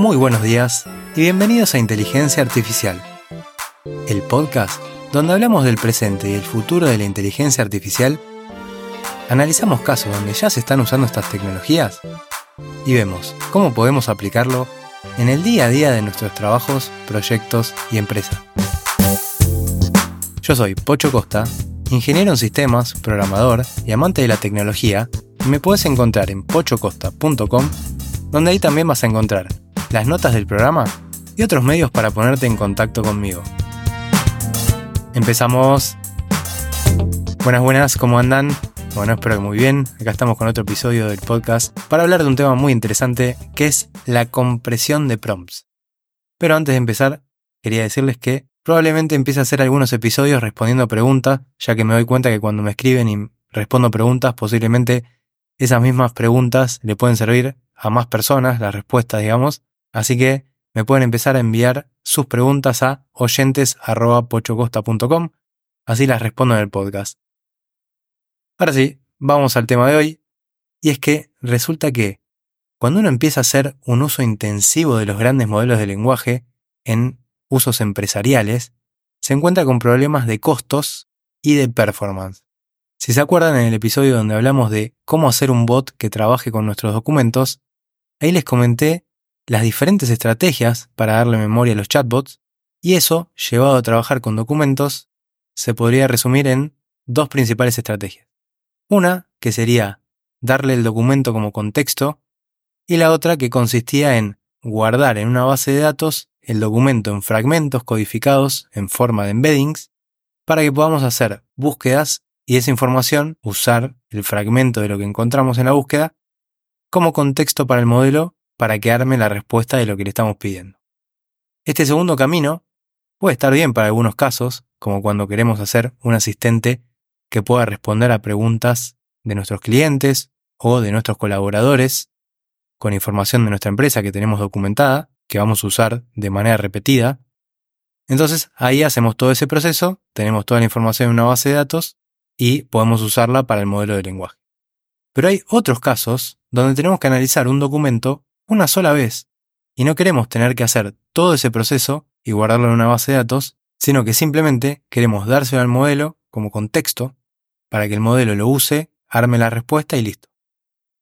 Muy buenos días y bienvenidos a Inteligencia Artificial, el podcast donde hablamos del presente y el futuro de la inteligencia artificial, analizamos casos donde ya se están usando estas tecnologías y vemos cómo podemos aplicarlo en el día a día de nuestros trabajos, proyectos y empresas. Yo soy Pocho Costa, ingeniero en sistemas, programador y amante de la tecnología, y me puedes encontrar en pochocosta.com, donde ahí también vas a encontrar las notas del programa y otros medios para ponerte en contacto conmigo. ¡Empezamos! Buenas, ¿cómo andan? Bueno, espero que muy bien. Acá estamos con otro episodio del podcast para hablar de un tema muy interesante que es la compresión de prompts. Pero antes de empezar, quería decirles que probablemente empiece a hacer algunos episodios respondiendo preguntas, ya que me doy cuenta que cuando me escriben y respondo preguntas, posiblemente esas mismas preguntas le pueden servir a más personas, las respuestas, digamos. Así que me pueden empezar a enviar sus preguntas a oyentes@pochocosta.com, así las respondo en el podcast. Ahora sí, vamos al tema de hoy, y es que resulta que cuando uno empieza a hacer un uso intensivo de los grandes modelos de lenguaje en usos empresariales, se encuentra con problemas de costos y de performance. Si se acuerdan en el episodio donde hablamos de cómo hacer un bot que trabaje con nuestros documentos, ahí les comenté las diferentes estrategias para darle memoria a los chatbots, y eso, llevado a trabajar con documentos, se podría resumir en dos principales estrategias. Una, que sería darle el documento como contexto, y la otra que consistía en guardar en una base de datos el documento en fragmentos codificados en forma de embeddings para que podamos hacer búsquedas y esa información, usar el fragmento de lo que encontramos en la búsqueda como contexto para el modelo para que arme la respuesta de lo que le estamos pidiendo. Este segundo camino puede estar bien para algunos casos, como cuando queremos hacer un asistente que pueda responder a preguntas de nuestros clientes o de nuestros colaboradores con información de nuestra empresa que tenemos documentada, que vamos a usar de manera repetida. Entonces ahí hacemos todo ese proceso, tenemos toda la información en una base de datos y podemos usarla para el modelo de lenguaje. Pero hay otros casos donde tenemos que analizar un documento una sola vez y no queremos tener que hacer todo ese proceso y guardarlo en una base de datos, sino que simplemente queremos dárselo al modelo como contexto para que el modelo lo use, arme la respuesta y listo.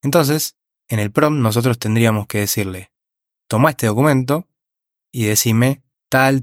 Entonces, en el prompt nosotros tendríamos que decirle: toma este documento y decime tal y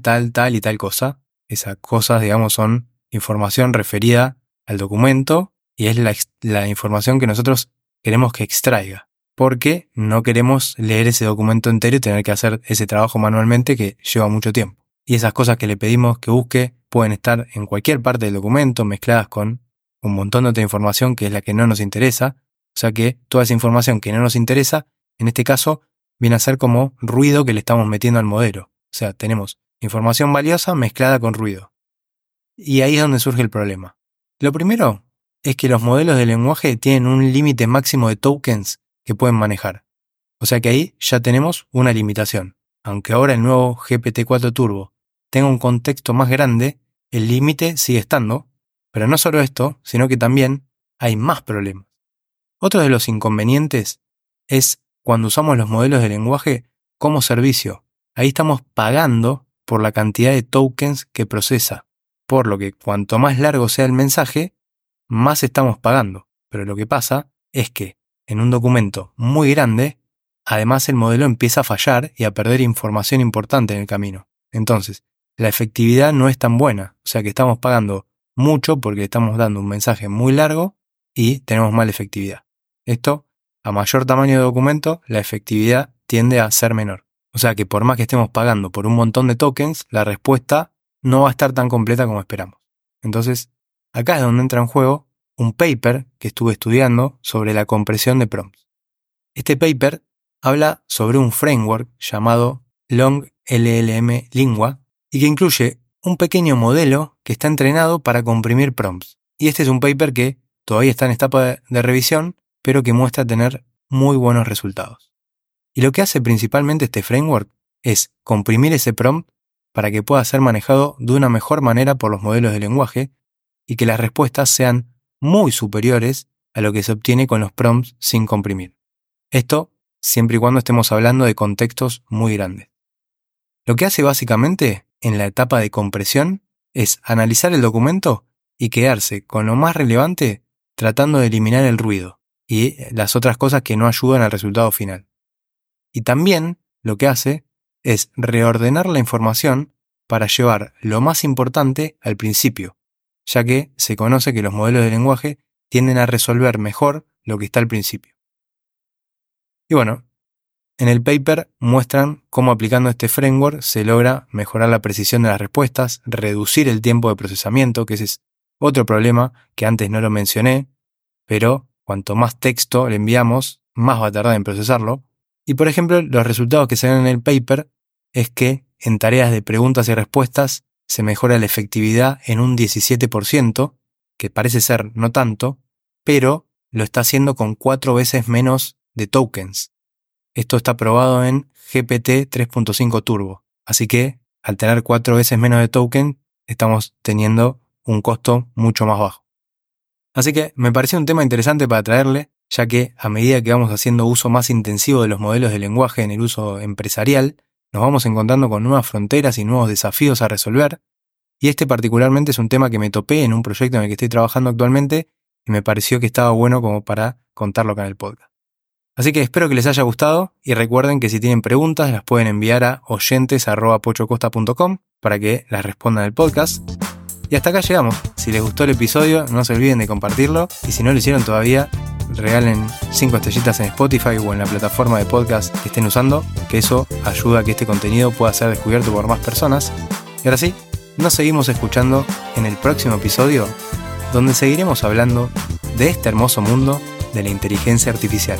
tal cosa. Esas cosas, digamos, son información referida al documento y es la información que nosotros queremos que extraiga, porque no queremos leer ese documento entero y tener que hacer ese trabajo manualmente que lleva mucho tiempo. Y esas cosas que le pedimos que busque pueden estar en cualquier parte del documento mezcladas con un montón de otra información que es la que no nos interesa. O sea que toda esa información que no nos interesa, en este caso, viene a ser como ruido que le estamos metiendo al modelo. O sea, tenemos información valiosa mezclada con ruido. Y ahí es donde surge el problema. Lo primero es que los modelos de lenguaje tienen un límite máximo de tokens que pueden manejar. O sea que ahí ya tenemos una limitación. Aunque ahora el nuevo GPT-4 Turbo tenga un contexto más grande, el límite sigue estando. Pero no solo esto, sino que también hay más problemas. Otro de los inconvenientes es cuando usamos los modelos de lenguaje como servicio. Ahí estamos pagando por la cantidad de tokens que procesa, por lo que cuanto más largo sea el mensaje, más estamos pagando. Pero lo que pasa es que en un documento muy grande, además el modelo empieza a fallar y a perder información importante en el camino. Entonces, la efectividad no es tan buena, o sea que estamos pagando mucho porque estamos dando un mensaje muy largo y tenemos mala efectividad. Esto, a mayor tamaño de documento, la efectividad tiende a ser menor. O sea que por más que estemos pagando por un montón de tokens, la respuesta no va a estar tan completa como esperamos. Entonces, acá es donde entra en juego un paper que estuve estudiando sobre la compresión de prompts. Este paper habla sobre un framework llamado Long LLM Lingua y que incluye un pequeño modelo que está entrenado para comprimir prompts. Y este es un paper que todavía está en etapa de revisión, pero que muestra tener muy buenos resultados. Y lo que hace principalmente este framework es comprimir ese prompt para que pueda ser manejado de una mejor manera por los modelos de lenguaje y que las respuestas sean muy superiores a lo que se obtiene con los prompts sin comprimir. Esto siempre y cuando estemos hablando de contextos muy grandes. Lo que hace básicamente, en la etapa de compresión, es analizar el documento y quedarse con lo más relevante tratando de eliminar el ruido y las otras cosas que no ayudan al resultado final. Y también lo que hace es reordenar la información para llevar lo más importante al principio, ya que se conoce que los modelos de lenguaje tienden a resolver mejor lo que está al principio. Y bueno, en el paper muestran cómo aplicando este framework se logra mejorar la precisión de las respuestas, reducir el tiempo de procesamiento, que ese es otro problema que antes no lo mencioné, pero cuanto más texto le enviamos, más va a tardar en procesarlo. Y por ejemplo, los resultados que se ven en el paper es que en tareas de preguntas y respuestas se mejora la efectividad en un 17%, que parece ser no tanto, pero lo está haciendo con 4 veces menos de tokens. Esto está probado en GPT 3.5 Turbo. Así que, al tener 4 veces menos de token, estamos teniendo un costo mucho más bajo. Así que me pareció un tema interesante para traerle, ya que a medida que vamos haciendo uso más intensivo de los modelos de lenguaje en el uso empresarial, nos vamos encontrando con nuevas fronteras y nuevos desafíos a resolver. Y este particularmente es un tema que me topé en un proyecto en el que estoy trabajando actualmente y me pareció que estaba bueno como para contarlo acá en el podcast. Así que espero que les haya gustado y recuerden que si tienen preguntas las pueden enviar a oyentes@pochocosta.com para que las respondan en el podcast. Y hasta acá llegamos. Si les gustó el episodio no se olviden de compartirlo y si no lo hicieron todavía regalen 5 estrellitas en Spotify o en la plataforma de podcast que estén usando, que eso ayuda a que este contenido pueda ser descubierto por más personas. Y ahora sí, nos seguimos escuchando en el próximo episodio donde seguiremos hablando de este hermoso mundo de la inteligencia artificial.